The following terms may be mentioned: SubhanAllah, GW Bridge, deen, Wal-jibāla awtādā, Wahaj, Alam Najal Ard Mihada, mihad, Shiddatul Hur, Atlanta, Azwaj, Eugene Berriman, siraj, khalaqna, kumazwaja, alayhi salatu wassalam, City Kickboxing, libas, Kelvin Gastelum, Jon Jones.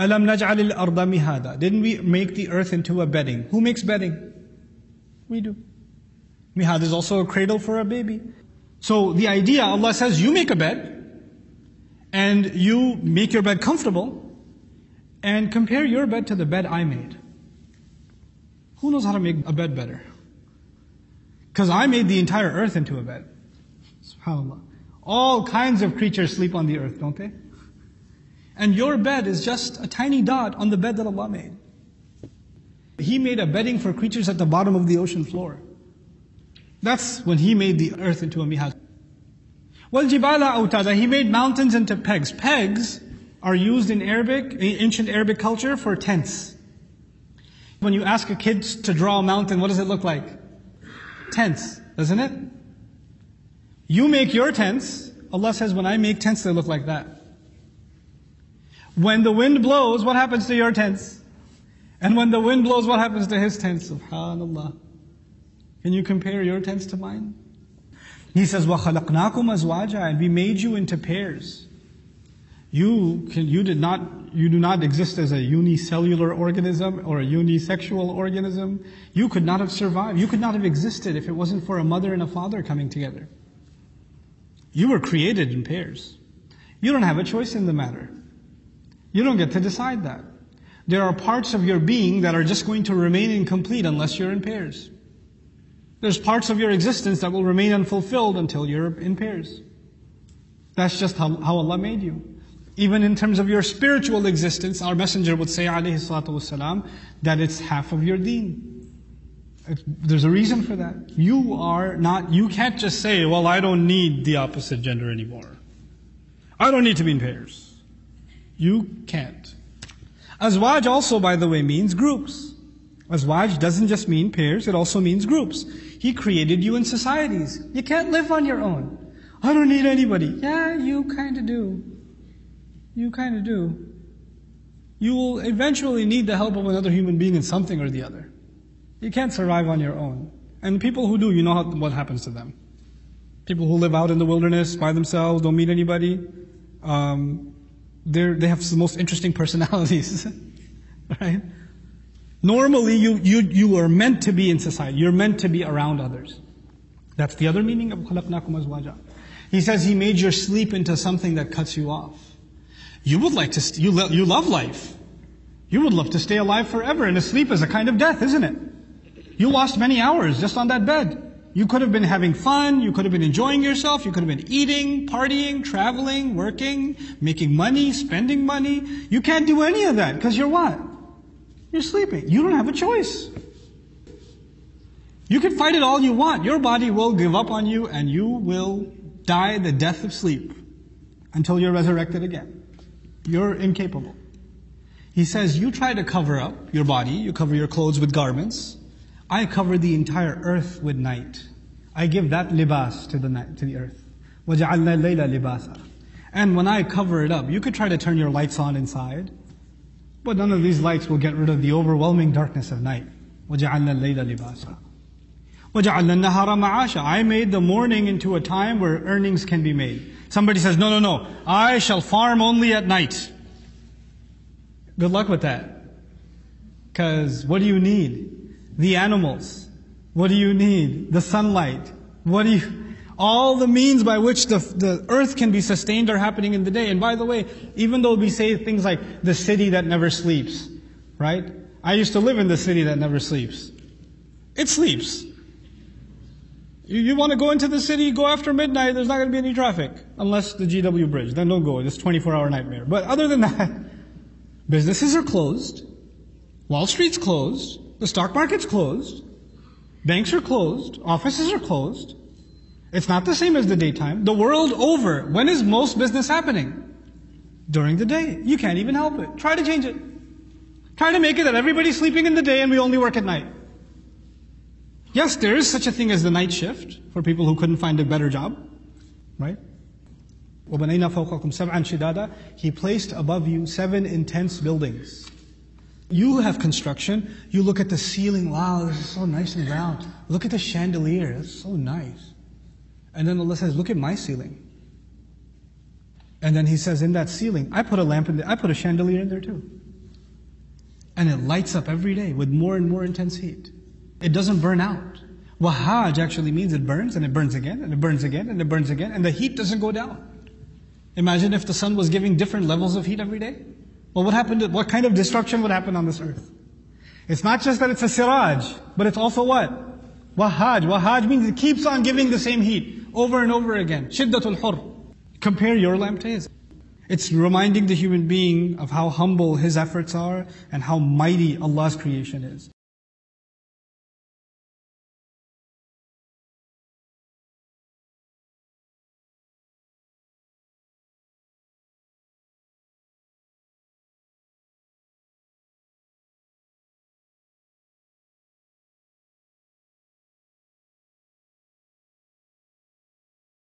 Alam Najal Ard Mihada. Didn't we make the earth into a bedding? Who makes bedding? We do. Mihad is also a cradle for a baby. So the idea, Allah says, you make a bed, and you make your bed comfortable, and compare your bed to the bed I made. Who knows how to make a bed better? Because I made the entire earth into a bed. SubhanAllah. All kinds of creatures sleep on the earth, don't they? And your bed is just a tiny dot on the bed that Allah made. He made a bedding for creatures at the bottom of the ocean floor. That's when He made the earth into a mihad. Wal-jibāla awtādā. He made mountains into pegs. Pegs are used in Arabic, in ancient Arabic culture, for tents. When you ask a kid to draw a mountain, what does it look like? Tents, doesn't it? You make your tents. Allah says, when I make tents, they look like that. When the wind blows, what happens to your tents? And when the wind blows, what happens to his tents? SubhanAllah. Can you compare your tents to mine? He says, وَخَلَقْنَا kumazwaja. And we made you into pairs. You do not exist as a unicellular organism or a unisexual organism. You could not have survived. You could not have existed if it wasn't for a mother and a father coming together. You were created in pairs. You don't have a choice in the matter. You don't get to decide that. There are parts of your being that are just going to remain incomplete unless you're in pairs. There's parts of your existence that will remain unfulfilled until you're in pairs. That's just how Allah made you. Even in terms of your spiritual existence, our messenger would say, alayhi salatu wassalam, that it's half of your deen. There's a reason for that. You can't just say, well, I don't need the opposite gender anymore. I don't need to be in pairs. You can't. Azwaj also, by the way, means groups. Azwaj doesn't just mean pairs, it also means groups. He created you in societies. You can't live on your own. I don't need anybody. Yeah, you kind of do. You kind of do. You will eventually need the help of another human being in something or the other. You can't survive on your own. And people who do, you know what happens to them. People who live out in the wilderness by themselves, don't meet anybody. They have the most interesting personalities. Right? Normally, you are meant to be in society. You're meant to be around others. That's the other meaning of khalaqna kumazwaja. He says He made your sleep into something that cuts you off. You would like to, you love life. You would love to stay alive forever, and a sleep is a kind of death, isn't it? You lost many hours just on that bed. You could have been having fun, you could have been enjoying yourself, you could have been eating, partying, traveling, working, making money, spending money. You can't do any of that, because you're what? You're sleeping. You don't have a choice. You can fight it all you want. Your body will give up on you, and you will die the death of sleep until you're resurrected again. You're incapable. He says, you try to cover up your body, you cover your clothes with garments. I cover the entire earth with night. I give that libas to the night, to the earth. وَجَعَلْنَا اللَّيْلَ لِبَاسًا. And when I cover it up, you could try to turn your lights on inside, but none of these lights will get rid of the overwhelming darkness of night. وَجَعَلْنَا اللَّيْلَ لِبَاسًا. وَجَعَلْنَا النَّهَارَ مَعَاشًا. I made the morning into a time where earnings can be made. Somebody says, no, I shall farm only at night. Good luck with that. Because what do you need? The animals. What do you need? The sunlight. All the means by which the earth can be sustained are happening in the day. And by the way, even though we say things like the city that never sleeps, right? I used to live in the city that never sleeps. It sleeps. You want to go into the city, go after midnight, there's not going to be any traffic. Unless the GW Bridge, then don't go, it's a 24-hour nightmare. But other than that, businesses are closed, Wall Street's closed, the stock market's closed, banks are closed, offices are closed. It's not the same as the daytime. The world over, when is most business happening? During the day. You can't even help it. Try to change it. Try to make it that everybody's sleeping in the day and we only work at night. Yes, there is such a thing as the night shift for people who couldn't find a better job, right? وَبَنَيْنَا فَوْقَكُمْ سَبْعًا شِدَادًا. He placed above you 7 intense buildings. You have construction, you look at the ceiling, wow, this is so nice and round. Look at the chandelier, that's so nice. And then Allah says, look at my ceiling. And then He says, in that ceiling, I put a chandelier in there too. And it lights up every day with more and more intense heat. It doesn't burn out. Wahaj actually means it burns, and it burns again, and it burns again, and it burns again, and the heat doesn't go down. Imagine if the sun was giving different levels of heat every day. Well, what kind of destruction would happen on this earth? It's not just that it's a siraj, but it's also what? Wahaj. Wahaj means it keeps on giving the same heat over and over again. Shiddatul Hur. Compare your lamp to his. It's reminding the human being of how humble his efforts are and how mighty Allah's creation is.